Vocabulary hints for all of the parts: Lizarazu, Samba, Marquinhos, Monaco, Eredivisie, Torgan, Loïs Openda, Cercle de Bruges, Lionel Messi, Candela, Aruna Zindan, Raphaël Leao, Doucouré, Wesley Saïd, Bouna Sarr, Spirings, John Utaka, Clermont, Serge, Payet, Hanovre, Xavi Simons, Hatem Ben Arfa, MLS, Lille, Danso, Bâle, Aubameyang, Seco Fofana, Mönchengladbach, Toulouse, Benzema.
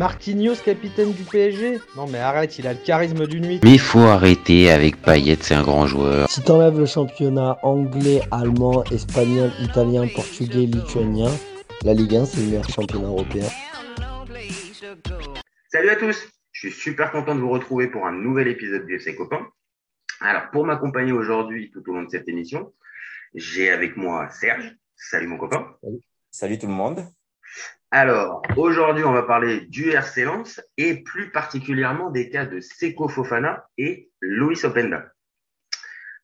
Marquinhos, capitaine du PSG? Non mais arrête, il a le charisme d'une nuit. Mais il faut arrêter avec Payet, c'est un grand joueur. Si t'enlèves le championnat anglais, allemand, espagnol, italien, portugais, lituanien, la Ligue 1 c'est le meilleur championnat européen. Salut à tous, je suis super content de vous retrouver pour un nouvel épisode du FC Copains. Alors pour m'accompagner aujourd'hui tout au long de cette émission, j'ai avec moi Serge. Salut mon copain. Salut tout le monde. Alors, aujourd'hui, on va parler du RC Lens et plus particulièrement des cas de Seco Fofana et Loïs Openda.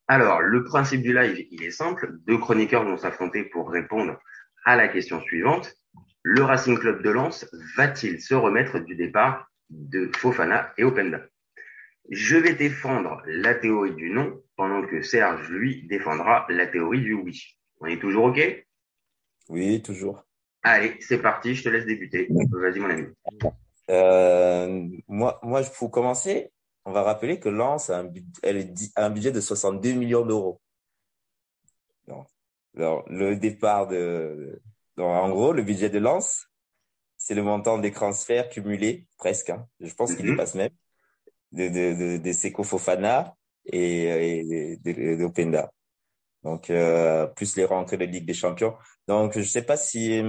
Alors, le principe du live, il est simple. Deux chroniqueurs vont s'affronter pour répondre à la question suivante. Le Racing Club de Lens va-t-il se remettre du départ de Fofana et Openda? Je vais défendre la théorie du non pendant que Serge, lui, défendra la théorie du oui. On est toujours OK? Oui, toujours. Allez, c'est parti, je te laisse débuter. Vas-y, mon ami. Moi, pour commencer, on va rappeler que Lens a un budget de 62 millions d'euros. Non. Alors, le départ de... Donc, en gros, le budget de Lens, c'est le montant des transferts cumulés, presque. Hein. Je pense qu'il dépasse même de Seco Fofana et d'Openda. Donc, plus les rentrées de Ligue des Champions. Donc, je ne sais pas si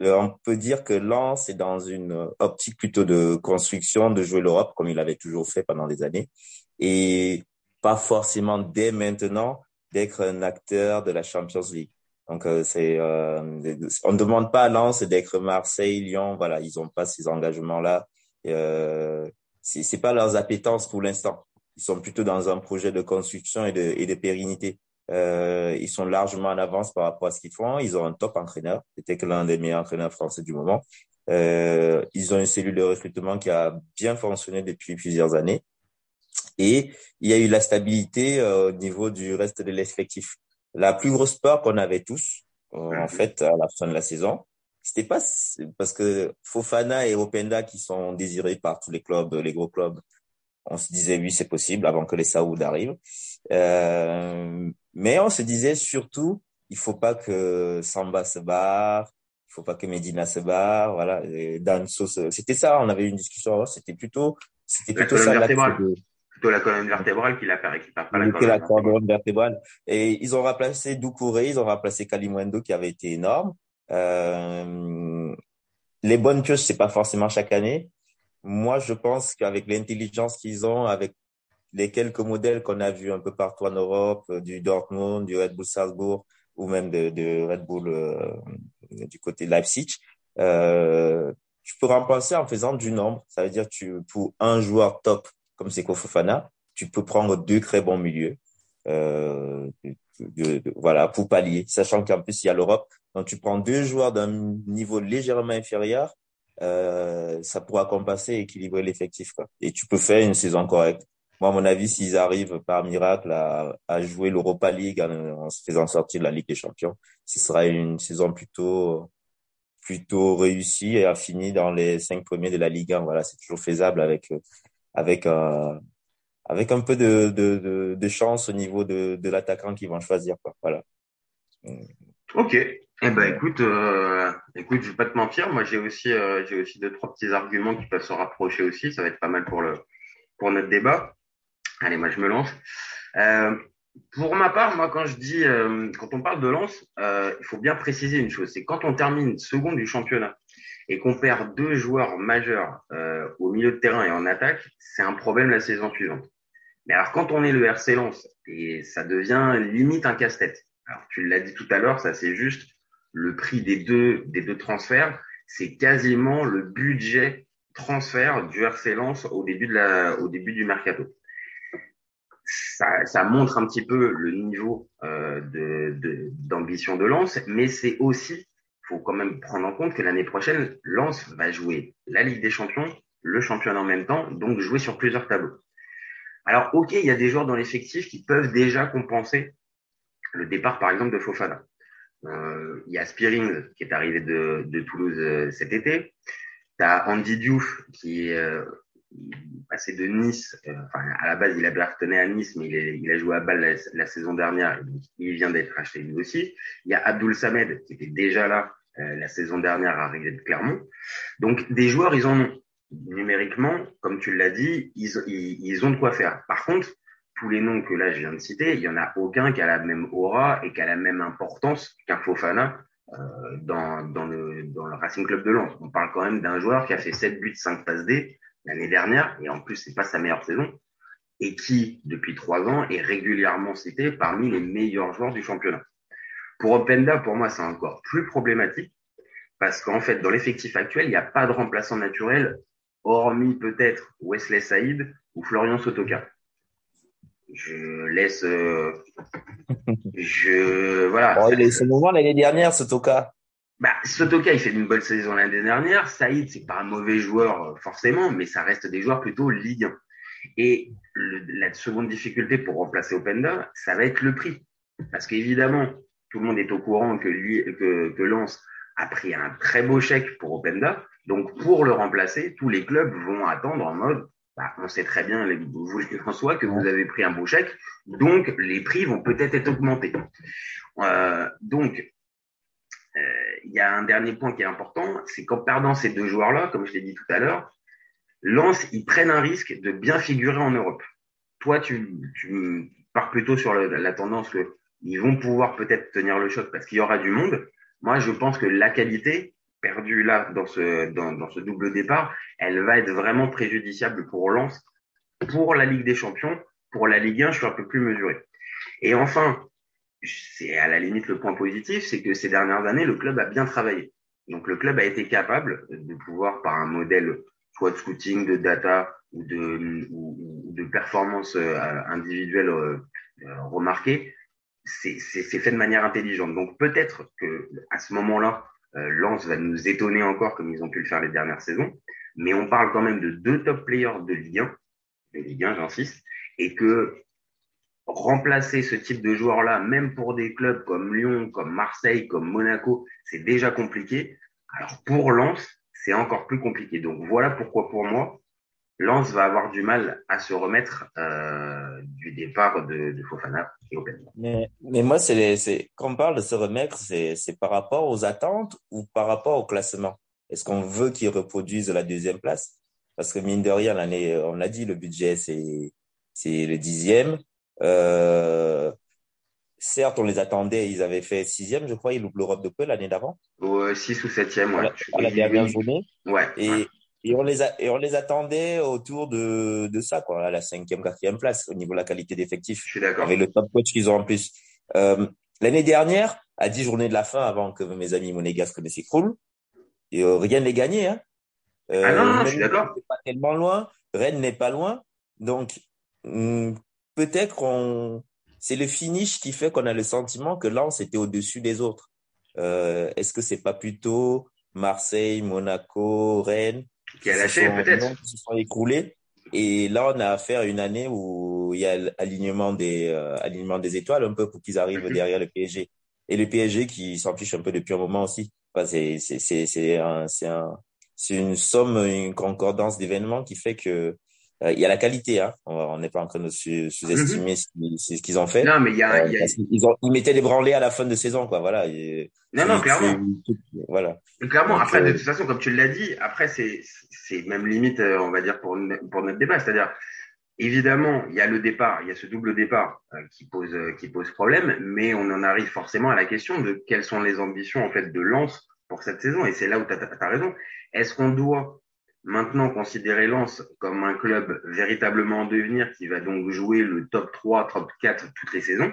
on peut dire que Lens est dans une optique plutôt de construction, de jouer l'Europe, comme il avait toujours fait pendant des années, et pas forcément dès maintenant d'être un acteur de la Champions League. Donc, on ne demande pas à Lens d'être Marseille, Lyon, voilà, ils n'ont pas ces engagements-là. Ce n'est pas leurs appétences pour l'instant. Ils sont plutôt dans un projet de construction et de pérennité. Ils sont largement en avance par rapport à ce qu'ils font. Ils ont un top entraîneur. C'était que l'un des meilleurs entraîneurs français du moment. Ils ont une cellule de recrutement qui a bien fonctionné depuis plusieurs années. Et il y a eu la stabilité au niveau du reste de l'effectif. La plus grosse peur qu'on avait tous, en fait, à la fin de la saison, c'était pas parce que Fofana et Openda qui sont désirés par tous les clubs, les gros clubs, on se disait oui, c'est possible avant que les Saouds arrivent. Mais on se disait surtout, il faut pas que Samba se barre, il faut pas que Medina se barre, voilà. Danso, c'était ça. On avait eu une discussion. C'était plutôt ça. Plutôt la colonne vertébrale qui part pas la colonne vertébrale. Et ils ont remplacé Doucouré, ils ont remplacé Kalimwendo qui avait été énorme. Les bonnes pioches, c'est pas forcément chaque année. Moi, je pense qu'avec l'intelligence qu'ils ont, avec les quelques modèles qu'on a vus un peu partout en Europe, du Dortmund, du Red Bull Salzbourg ou même de Red Bull du côté Leipzig, tu peux remplacer en faisant du nombre. Ça veut dire pour un joueur top comme Seco Fofana, tu peux prendre deux très bons milieux voilà, pour pallier, sachant qu'en plus, il y a l'Europe. Donc, tu prends deux joueurs d'un niveau légèrement inférieur, ça pourra compenser et équilibrer l'effectif, quoi. Et tu peux faire une saison correcte. Moi, à mon avis, s'ils arrivent par miracle à jouer l'Europa League en se faisant sortir de la Ligue des Champions, ce sera une saison plutôt réussie et a fini dans les 5 premiers de la Ligue 1. Voilà, c'est toujours faisable avec un peu de chance au niveau de l'attaquant qu'ils vont choisir, quoi. Voilà. Ok. Eh ben écoute, je vais pas te mentir, moi j'ai aussi deux trois petits arguments qui peuvent se rapprocher aussi, ça va être pas mal pour notre débat. Allez, moi je me lance. Pour ma part, moi quand on parle de Lens, il faut bien préciser une chose, c'est quand on termine second du championnat et qu'on perd deux joueurs majeurs au milieu de terrain et en attaque, c'est un problème la saison suivante. Mais alors quand on est le RC Lens et ça devient limite un casse-tête. Alors tu l'as dit tout à l'heure, ça c'est juste. Le prix des deux transferts, c'est quasiment le budget transfert du RC Lens au début du mercato. Ça montre un petit peu le niveau d'ambition de Lens, mais c'est aussi, faut quand même prendre en compte que l'année prochaine, Lens va jouer la Ligue des Champions, le championnat en même temps, donc jouer sur plusieurs tableaux. Alors ok, il y a des joueurs dans l'effectif qui peuvent déjà compenser le départ par exemple de Fofana. Il y a Spirings qui est arrivé de Toulouse cet été. T'as Andy Diouf qui est passé de Nice. Enfin, à la base, il appartenait à Nice, mais il a joué à Bâle la saison dernière. Et donc, il vient d'être racheté lui aussi. Il y a Abdoul Samed qui était déjà là la saison dernière, arrivé de Clermont. Donc, des joueurs, ils en ont. numériquement, comme tu l'as dit, ils ont de quoi faire. Par contre, tous les noms que là je viens de citer, il n'y en a aucun qui a la même aura et qui a la même importance qu'un Fofana dans le Racing Club de Lens. On parle quand même d'un joueur qui a fait 7 buts, 5 passes D l'année dernière, et en plus c'est pas sa meilleure saison, et qui, depuis 3 ans, est régulièrement cité parmi les meilleurs joueurs du championnat. Pour Openda, pour moi, c'est encore plus problématique, parce qu'en fait, dans l'effectif actuel, il n'y a pas de remplaçant naturel, hormis peut-être Wesley Saïd ou Florian Sotoca. Voilà. Oh, c'est le moment l'année dernière, Sotoca. Sotoca, il fait une bonne saison l'année dernière. Saïd, c'est pas un mauvais joueur, forcément, mais ça reste des joueurs plutôt Ligue 1. Et la seconde difficulté pour remplacer Openda, ça va être le prix. Parce qu'évidemment, tout le monde est au courant que Lens a pris un très beau chèque pour Openda. Donc, pour le remplacer, tous les clubs vont attendre en mode, on sait très bien, vous en soi, que vous avez pris un beau chèque, donc les prix vont peut-être être augmentés. Il y a un dernier point qui est important, c'est qu'en perdant ces deux joueurs-là, comme je l'ai dit tout à l'heure, Lens, ils prennent un risque de bien figurer en Europe. Toi, tu pars plutôt sur la tendance qu'ils vont pouvoir peut-être tenir le choc parce qu'il y aura du monde. Moi, je pense que la qualité perdue là dans ce double départ, elle va être vraiment préjudiciable pour Lens, pour la Ligue des Champions, pour la Ligue 1, je suis un peu plus mesuré. Et enfin, c'est à la limite le point positif, c'est que ces dernières années, le club a bien travaillé. Donc, le club a été capable de pouvoir, par un modèle soit de scouting, de data ou de performance individuelle remarquée, c'est fait de manière intelligente. Donc peut-être que à ce moment-là, Lens va nous étonner encore comme ils ont pu le faire les dernières saisons, mais on parle quand même de deux top players de Ligue 1, j'insiste, et que remplacer ce type de joueurs-là, même pour des clubs comme Lyon, comme Marseille, comme Monaco, c'est déjà compliqué. Alors pour Lens, c'est encore plus compliqué. Donc voilà pourquoi, pour moi, Lens va avoir du mal à se remettre du départ de Fofana et Openda. Mais moi, quand on parle de se remettre, c'est par rapport aux attentes ou par rapport au classement. Est-ce qu'on veut qu'ils reproduisent la deuxième place? Parce que mine de rien, on l'a dit, le budget, c'est le 10e. Certes, on les attendait, ils avaient fait 6e, je crois, ils loupent l'Europe de peu l'année d'avant. 6 ou 7e, ouais. À la dernière journée. Ouais. Et on les attendait autour de ça, quoi, à la 5e, 4e place, au niveau de la qualité d'effectif. Je suis d'accord. Avec le top coach qu'ils ont en plus. L'année dernière, à 10 journées de la fin, avant que mes amis monégasques ne s'écroulent, et rien n'est gagné, hein. Non, je suis d'accord. C'est pas tellement loin, Rennes n'est pas loin. Donc, peut-être c'est le finish qui fait qu'on a le sentiment que Lens était au-dessus des autres. Est-ce que c'est pas plutôt Marseille, Monaco, Rennes qui a lâché peut-être, qui se sont écroulés? Et là, on a affaire à une année où il y a alignement des étoiles un peu pour qu'ils arrivent derrière le PSG. Et le PSG qui s'en fiche un peu depuis un moment aussi. Enfin, c'est une somme, une concordance d'événements qui fait que il y a la qualité, hein. On n'est pas en train de sous-estimer ce qu'ils ont fait. Non, mais ils mettaient les branlés à la fin de saison, quoi. Voilà. Clairement. Voilà. Clairement. Donc, après, de toute façon, comme tu l'as dit, après, c'est même limite, on va dire, pour notre débat. C'est-à-dire, évidemment, il y a le départ, il y a ce double départ qui pose problème, mais on en arrive forcément à la question de quelles sont les ambitions, en fait, de Lens pour cette saison. Et c'est là où t'as raison. Est-ce qu'on doit maintenant considérer Lens comme un club véritablement en devenir qui va donc jouer le top 3, top 4 toutes les saisons,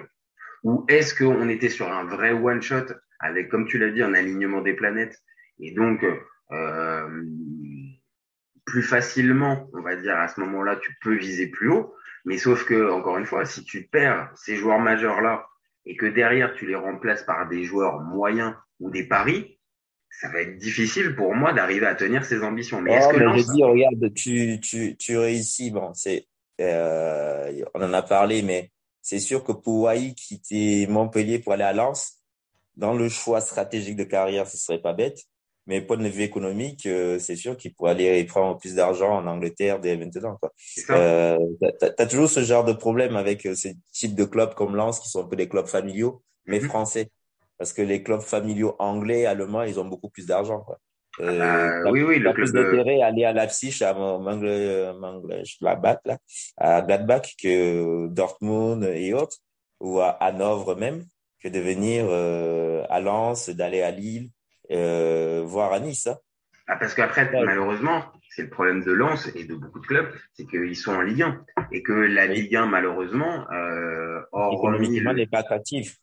ou est-ce qu'on était sur un vrai one-shot avec, comme tu l'as dit, un alignement des planètes et donc plus facilement, on va dire, à ce moment-là, tu peux viser plus haut, mais sauf que, encore une fois, si tu perds ces joueurs majeurs-là et que derrière tu les remplaces par des joueurs moyens ou des paris, ça va être difficile pour moi d'arriver à tenir ses ambitions. Mais est-ce que Lens... Je dis, regarde, tu réussis. Bon, on en a parlé, mais c'est sûr que pour Wai quitter Montpellier pour aller à Lens, dans le choix stratégique de carrière, ce serait pas bête. Mais point de vue économique, c'est sûr qu'il pourrait aller prendre plus d'argent en Angleterre dès maintenant, quoi. T'as toujours ce genre de problème avec ce type de clubs comme Lens, qui sont un peu des clubs familiaux, mais français. Parce que les clubs familiaux anglais, allemands, ils ont beaucoup plus d'argent, quoi. Oui, le club. Plus d'intérêt à aller à Leipzig, à Mönchengladbach, que Dortmund et autres, ou à Hanovre même, que de venir à Lens, d'aller à Lille, voire à Nice. Hein. Ah, parce qu'après, malheureusement, c'est le problème de Lens et de beaucoup de clubs, c'est qu'ils sont en Ligue 1. Et que la Ligue 1, malheureusement, économiquement, n'est pas attractive.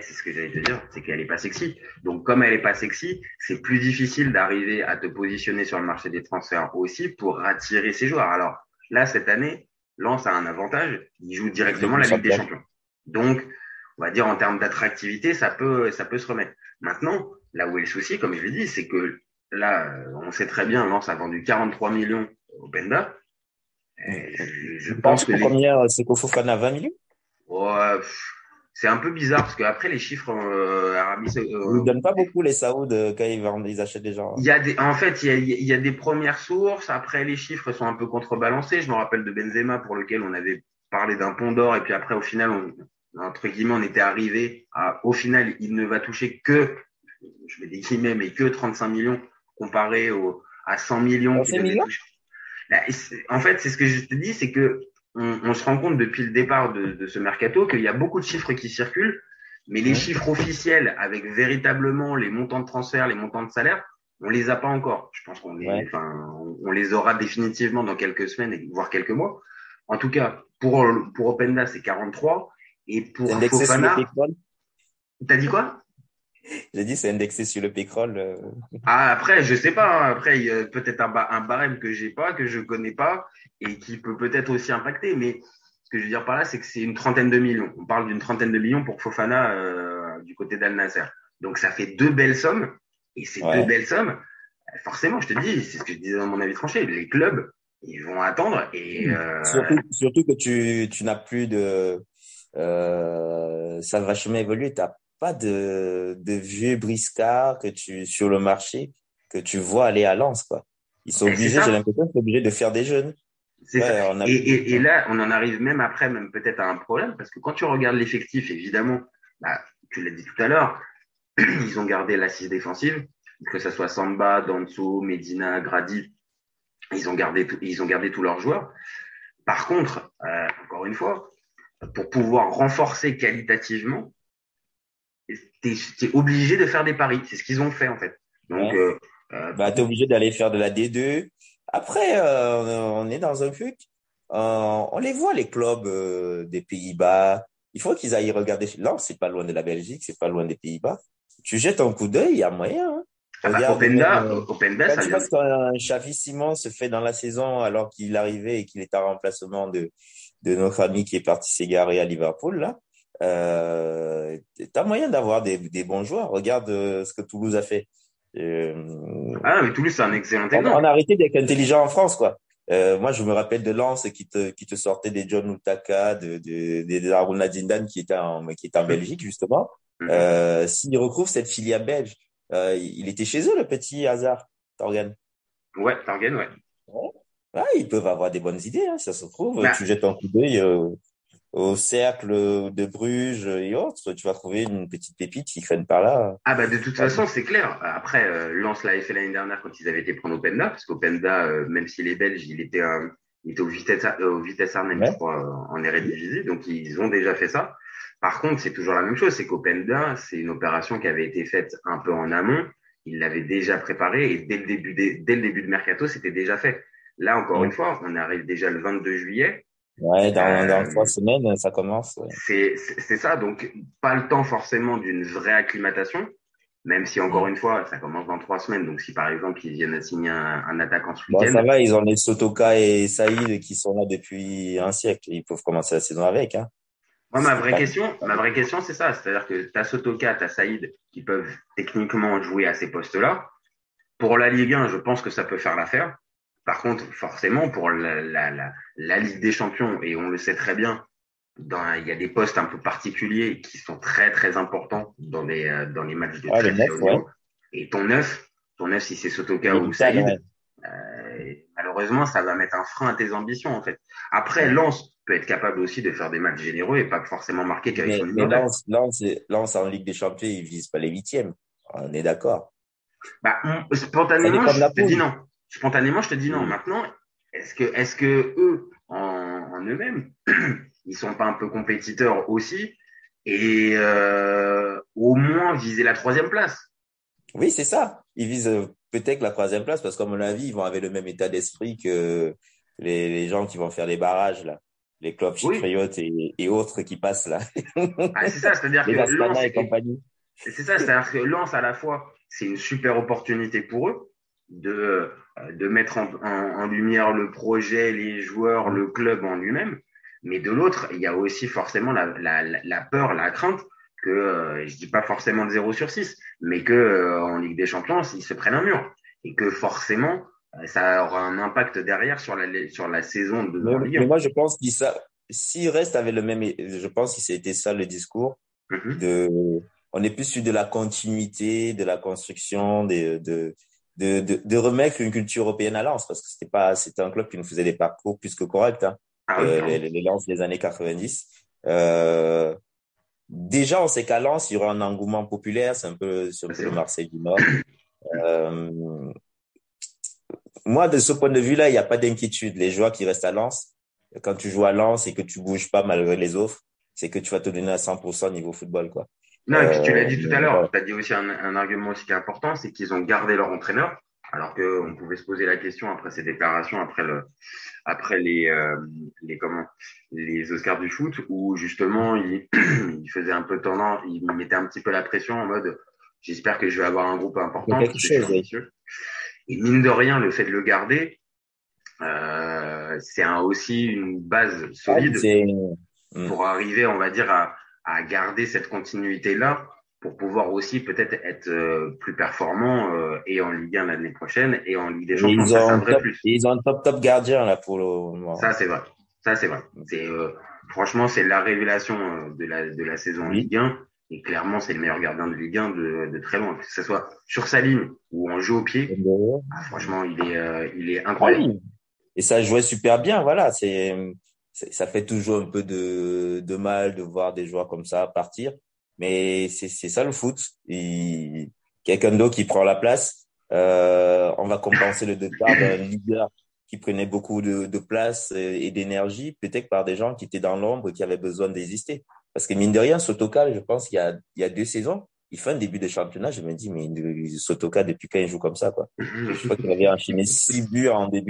C'est ce que j'allais te dire, c'est qu'elle n'est pas sexy. Donc, comme elle n'est pas sexy, c'est plus difficile d'arriver à te positionner sur le marché des transferts aussi pour attirer ses joueurs. Alors là, cette année, Lens a un avantage, il joue directement la Ligue des Champions. Donc, on va dire en termes d'attractivité, ça peut se remettre. Maintenant, là où est le souci, comme je l'ai dit, c'est que là, on sait très bien, Lens a vendu 43 millions au Benda. Je pense que c'est qu'au Fofana 20 millions. C'est un peu bizarre parce qu'après les chiffres Arabie Saoudite. Ils ne donnent pas beaucoup les Saouds quand ils vendent, ils achètent des gens. Il y a des premières sources. Après, les chiffres sont un peu contrebalancés. Je me rappelle de Benzema pour lequel on avait parlé d'un pont d'or et puis après au final, entre guillemets, on était arrivé à au final, il ne va toucher que, je vais déguimer, mais que 35 millions comparé à 100 millions. 35 millions. Là, en fait, c'est ce que je te dis, c'est que on se rend compte depuis le départ de ce mercato qu'il y a beaucoup de chiffres qui circulent, mais les chiffres officiels avec véritablement les montants de transfert, les montants de salaire, on les a pas encore. Je pense on les aura définitivement dans quelques semaines, voire quelques mois. En tout cas, pour Openda, c'est 43 et pour Fofana. T'as dit quoi? J'ai dit c'est indexé sur le pétrole. Après je sais pas. Après il y a peut-être un barème que j'ai pas, que je connais pas et qui peut peut-être aussi impacter. Mais ce que je veux dire par là, c'est que c'est une trentaine de millions. On parle d'une trentaine de millions pour Fofana du côté d'Al Nasser. Donc ça fait deux belles sommes et ces deux belles sommes, forcément, je te dis, c'est ce que je disais dans mon avis tranché. Les clubs ils vont attendre et surtout que tu n'as plus de ça va chemin évoluer. T'as pas de vieux briscards sur le marché que tu vois aller à Lens, quoi. Ils sont obligés, j'ai l'impression qu'ils sont obligés de faire des jeunes. C'est ça. Et là, on en arrive même peut-être à un problème, parce que quand tu regardes l'effectif, évidemment, tu l'as dit tout à l'heure, ils ont gardé l'assise défensive, que ça soit Samba, Danso, Medina, Grady, ils ont gardé tous leurs joueurs. Par contre, encore une fois, pour pouvoir renforcer qualitativement, t'es obligé de faire des paris. C'est ce qu'ils ont fait, en fait. Donc, t'es obligé d'aller faire de la D2. Après, on est dans un truc. On les voit, les clubs des Pays-Bas. Il faut qu'ils aillent regarder. Là, c'est pas loin de la Belgique, c'est pas loin des Pays-Bas. Tu jettes un coup d'œil, il y a moyen. Hein. Openda, ça vient. Tu penses qu'un Xavi Simons se fait dans la saison alors qu'il arrivait et qu'il était en remplacement de notre ami qui est parti s'égarer à Liverpool, là. T'as moyen d'avoir des bons joueurs. Regarde ce que Toulouse a fait. Mais Toulouse c'est un excellent exemple. On a arrêté d'être intelligent en France, quoi. Moi je me rappelle de Lens qui te sortait des John Utaka, des Aruna Zindan qui était en Belgique justement. S'il retrouve cette filière belge, il était chez eux le petit Hazard, Torgan. Ouais, Torgan, ouais. Ils peuvent avoir des bonnes idées, hein, ça se trouve. Tu jettes un coup d'œil. Au cercle de Bruges et autres, tu vas trouver une petite pépite qui traîne par là. De toute façon, c'est clair. Après, Lens l'avait fait l'année dernière quand ils avaient été prendre Openda, parce qu'Openda, même s'il est belge, il était au Vitesse Arnhem, je crois, en Eredivisie. Donc, ils ont déjà fait ça. Par contre, c'est toujours la même chose. C'est qu'Openda, c'est une opération qui avait été faite un peu en amont. Ils l'avaient déjà préparée et dès le début de Mercato, c'était déjà fait. Là, encore une fois, on arrive déjà le 22 juillet. Dans 3 semaines, ça commence. Ouais. C'est ça, donc pas le temps forcément d'une vraie acclimatation, même si encore une fois, ça commence dans 3 semaines. Donc si par exemple ils viennent à signer un attaquant ce week-end, ça va, ils ont les Sotoca et Saïd qui sont là depuis un siècle, ils peuvent commencer la saison avec. Hein. Moi, ma vraie question, c'est ça, c'est-à-dire que t'as Sotoca, t'as Saïd qui peuvent techniquement jouer à ces postes-là. Pour la Ligue 1, je pense que ça peut faire l'affaire. Par contre, forcément, pour la Ligue des Champions, et on le sait très bien, il y a des postes un peu particuliers qui sont très, très importants dans les matchs de très haut niveau. Et ton 9, si c'est Sotoca ou Saïd, malheureusement, ça va mettre un frein à tes ambitions, en fait. Après, Lens peut être capable aussi de faire des matchs généreux et pas forcément marquer qu'avec son niveau. Lens en Ligue des Champions, ils visent pas les 8e. On est d'accord. Spontanément, je te dis non. Spontanément, je te dis non. Maintenant, est-ce que eux, en eux-mêmes, ils sont pas un peu compétiteurs aussi et au moins viser la troisième place? Oui, c'est ça. Ils visent peut-être la troisième place parce qu'à mon avis, ils vont avoir le même état d'esprit que les gens qui vont faire les barrages, là. Les clubs chypriotes et autres qui passent là. Ah, c'est ça, c'est-à-dire que Lens et compagnie. C'est ça, c'est-à-dire que Lens, à la fois, c'est une super opportunité pour eux de mettre en lumière le projet, les joueurs, le club en lui-même. Mais de l'autre, il y a aussi forcément la peur, la crainte que, je dis pas forcément de 0 sur 6, mais que en Ligue des Champions, ils se prennent un mur. Et que forcément, ça aura un impact derrière sur la saison de Lyon. Mais moi, je pense qu'ils s'ils restent avec le même, je pense que c'était ça le discours on est plus sur de la continuité, de la construction, de remettre une culture européenne à Lens, parce que c'était un club qui nous faisait des parcours plus que corrects, hein. Les Lens des années 90. Déjà, on sait qu'à Lens, il y aura un engouement populaire, c'est un peu le Marseille du Nord. Moi, de ce point de vue-là, il n'y a pas d'inquiétude. Les joueurs qui restent à Lens, quand tu joues à Lens et que tu bouges pas malgré les offres, c'est que tu vas te donner à 100% niveau football, quoi. Non, et puis tu l'as dit tout à l'heure, tu as dit aussi un argument aussi qui est important, c'est qu'ils ont gardé leur entraîneur, alors qu'on pouvait se poser la question après ces déclarations, après les Oscars du foot, où justement, il faisait un peu tendance, il mettait un petit peu la pression en mode « j'espère que je vais avoir un groupe important ». Et mine de rien, le fait de le garder, c'est aussi une base solide pour arriver, on va dire, à garder cette continuité-là pour pouvoir aussi peut-être être plus performant et en Ligue 1 l'année prochaine et en Ligue des Champions. Ils ont un top gardien là pour le moment. Ça c'est vrai. Franchement, c'est la révélation de la saison Ligue 1 et clairement c'est le meilleur gardien de Ligue 1 de très loin, que ce soit sur sa ligne ou en jeu au pied. Franchement, il est incroyable. Ah oui. Et ça jouait super bien, voilà, ça fait toujours un peu de mal de voir des joueurs comme ça partir, mais c'est ça le foot. Quelqu'un d'autre qui prend la place, on va compenser le départ d'un leader qui prenait beaucoup de place et d'énergie, peut-être par des gens qui étaient dans l'ombre et qui avaient besoin d'exister. Parce que mine de rien, Sotoca, je pense qu'il y a 2 saisons, il fait un début de championnat, je me dis, mais Sotoca, depuis quand il joue comme ça, quoi. Je crois qu'il avait enchaîné 6 buts en 4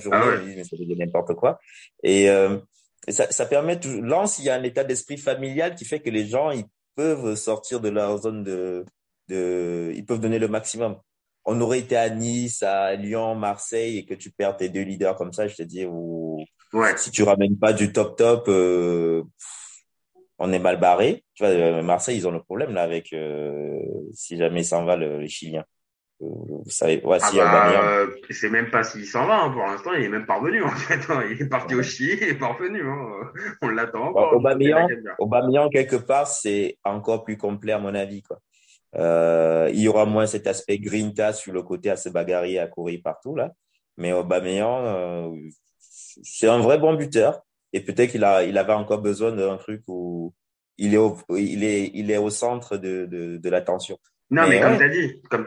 journées, je me dis, mais ça devient n'importe quoi. Et, ça permet toujours, Lens, il y a un état d'esprit familial qui fait que les gens, ils peuvent sortir de leur zone ils peuvent donner le maximum. On aurait été à Nice, à Lyon, Marseille, et que tu perds tes 2 leaders comme ça, je te dis, si tu ramènes pas du top, on est mal barré. Tu vois, Marseille, ils ont le problème là avec si jamais s'en va le Chilien. Vous savez, c'est même pas s'il s'en va, hein. Pour l'instant, il est même pas revenu en fait. Il est parti au Chili, il est pas revenu. Hein. On l'attend encore. Aubameyang, quelque part, c'est encore plus complet à mon avis, quoi. Il y aura moins cet aspect grinta sur le côté à se bagarrer, à courir partout là. Mais Aubameyang, c'est un vrai bon buteur. Et peut-être qu'il avait encore besoin d'un truc où il est au centre de l'attention. Non, mais comme t'as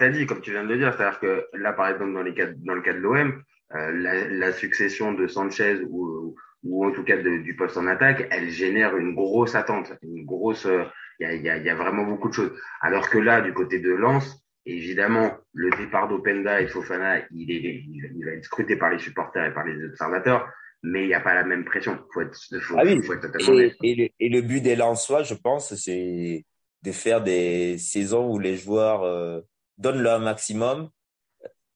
dit, comme tu viens de le dire, c'est-à-dire que là, par exemple, dans le cas de l'OM, la succession de Sanchez ou en tout cas du poste en attaque, elle génère une grosse attente, il y a vraiment beaucoup de choses. Alors que là, du côté de Lens, évidemment, le départ d'Openda et Fofana, il va être scruté par les supporters et par les observateurs. Mais il n'y a pas la même pression. Faut être totalement et le but des Lensois, je pense, c'est de faire des saisons où les joueurs donnent leur maximum.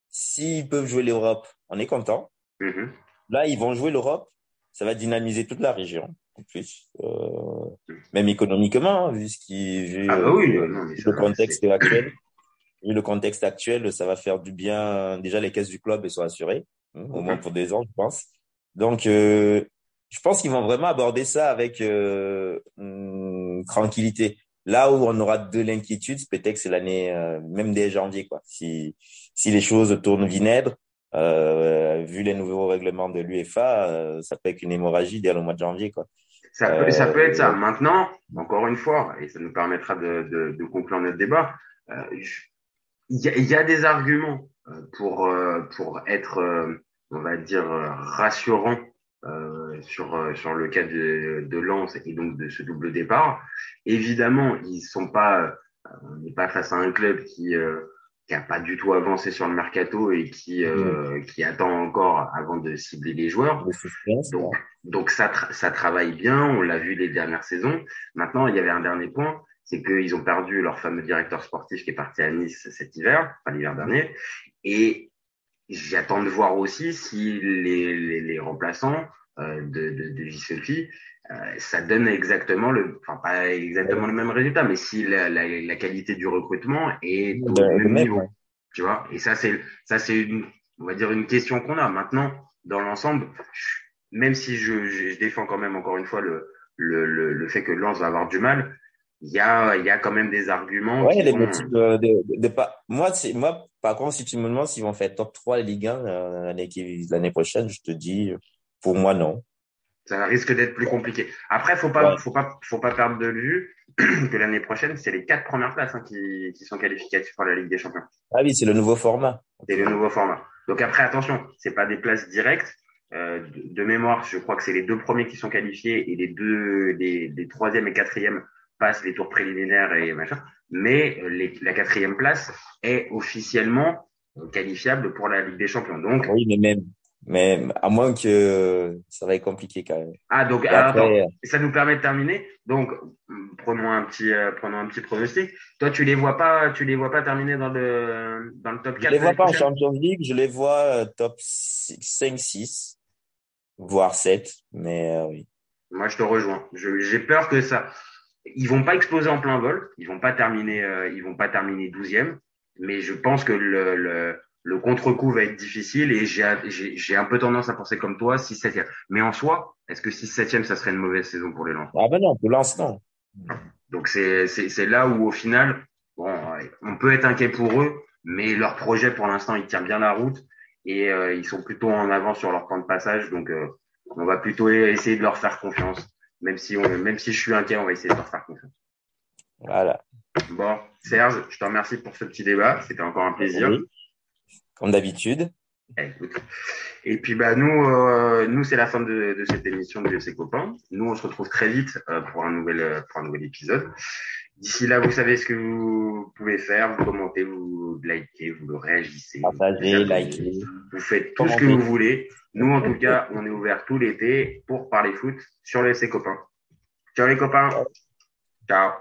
S'ils peuvent jouer l'Europe, on est content. Mm-hmm. Là, ils vont jouer l'Europe. Ça va dynamiser toute la région, en plus. Même économiquement, vu le contexte actuel, ça va faire du bien. Déjà, les caisses du club sont assurées, au moins pour 2 ans, je pense. Donc, je pense qu'ils vont vraiment aborder ça avec tranquillité. Là où on aura de l'inquiétude, peut-être que c'est l'année, même dès janvier, quoi. Si les choses tournent vinaigre, vu les nouveaux règlements de l'UEFA, ça peut être une hémorragie dès le mois de janvier, quoi. Ça peut être ça. Maintenant, encore une fois, et ça nous permettra de conclure notre débat, Il y a des arguments pour être, on va dire, rassurant sur le cas de Lens et donc de ce double départ. Évidemment, on n'est pas face à un club qui a pas du tout avancé sur le mercato et qui attend encore avant de cibler les joueurs. Donc ça travaille bien, on l'a vu les dernières saisons. Maintenant, il y avait un dernier point, c'est qu'ils ont perdu leur fameux directeur sportif qui est parti à Nice cet hiver, enfin l'hiver dernier, et j'attends de voir aussi si les remplaçants de Gisselfi, ça donne exactement pas exactement le même résultat, mais si la qualité du recrutement est au même niveau, ouais. Tu vois. Et ça c'est on va dire une question qu'on a maintenant dans l'ensemble. Même si je défends quand même encore une fois le fait que Lens va avoir du mal, il y a quand même des arguments. Ouais, les motifs de pas. Moi par contre, si tu me demandes s'ils vont faire top 3 Ligue 1 l'année prochaine, je te dis pour moi non. Ça risque d'être plus compliqué. Après, faut pas perdre de vue que l'année prochaine, c'est les 4 premières places qui sont qualificatives pour la Ligue des Champions. Ah oui, c'est le nouveau format. C'est le nouveau format. Donc après, attention, c'est pas des places directes. De mémoire, je crois que c'est les 2 premiers qui sont qualifiés et les 3e et 4e passent les tours préliminaires et machin. Mais la 4e place est officiellement qualifiable pour la Ligue des Champions. Donc. Oui, mais à moins que ça va être compliqué quand même. Ah, donc après, ça nous permet de terminer. Donc prenons un petit pronostic. Toi, tu les vois pas terminer dans le top 4. Je les vois pas en Champions League, je les vois top 5-6 voire 7, mais oui. Moi, je te rejoins. J'ai peur que ils vont pas exploser en plein vol, ils vont pas terminer 12e, mais je pense que le contre-coup va être difficile et j'ai un peu tendance à penser comme toi, 6-7e. Mais en soi, est-ce que 6-7e, ça serait une mauvaise saison pour les Lens? Ah ben non, pour Lens, non. Donc c'est là où, au final, bon, on peut être inquiet pour eux, mais leur projet, pour l'instant, il tient bien la route et ils sont plutôt en avant sur leur plan de passage. Donc, on va plutôt essayer de leur faire confiance. Même si je suis inquiet, on va essayer de leur faire confiance. Voilà. Bon, Serge, je te remercie pour ce petit débat. C'était encore un plaisir. Oui. Comme d'habitude. Et puis nous c'est la fin de cette émission de FC Copains. Nous on se retrouve très vite pour un nouvel épisode. D'ici là, vous savez ce que vous pouvez faire, vous commentez, vous likez, vous réagissez, partagez, likez. Vous faites tout ce que vous voulez. Nous en tout cas, on est ouvert tout l'été pour parler foot sur le FC Copains. Ciao les copains. Ciao.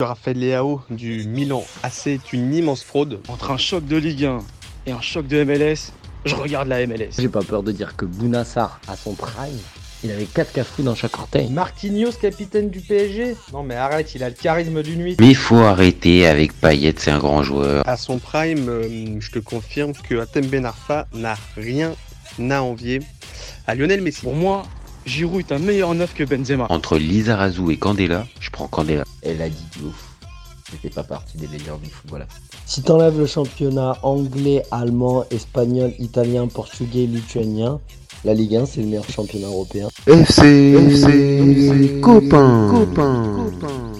Raphaël Leao du Milan AC est une immense fraude. Entre un choc de Ligue 1 et un choc de MLS, je regarde la MLS. J'ai pas peur de dire que Bouna Sarr, à son prime, il avait 4 cafous dans chaque orteil. Marquinhos, capitaine du PSG? Non mais arrête, il a le charisme d'une nuit. Mais faut arrêter avec Payet, c'est un grand joueur. À son prime, je te confirme que Hatem Ben Arfa n'a rien à envier à Lionel Messi. Pour moi, Giroud est un meilleur neuf que Benzema. Entre Lizarazu et Candela, je prends Candela. Elle a dit Diouf. C'était pas partie des meilleurs du football. Si t'enlèves le championnat anglais, allemand, espagnol, italien, portugais, lituanien, la Ligue 1, c'est le meilleur championnat européen. FC Copains.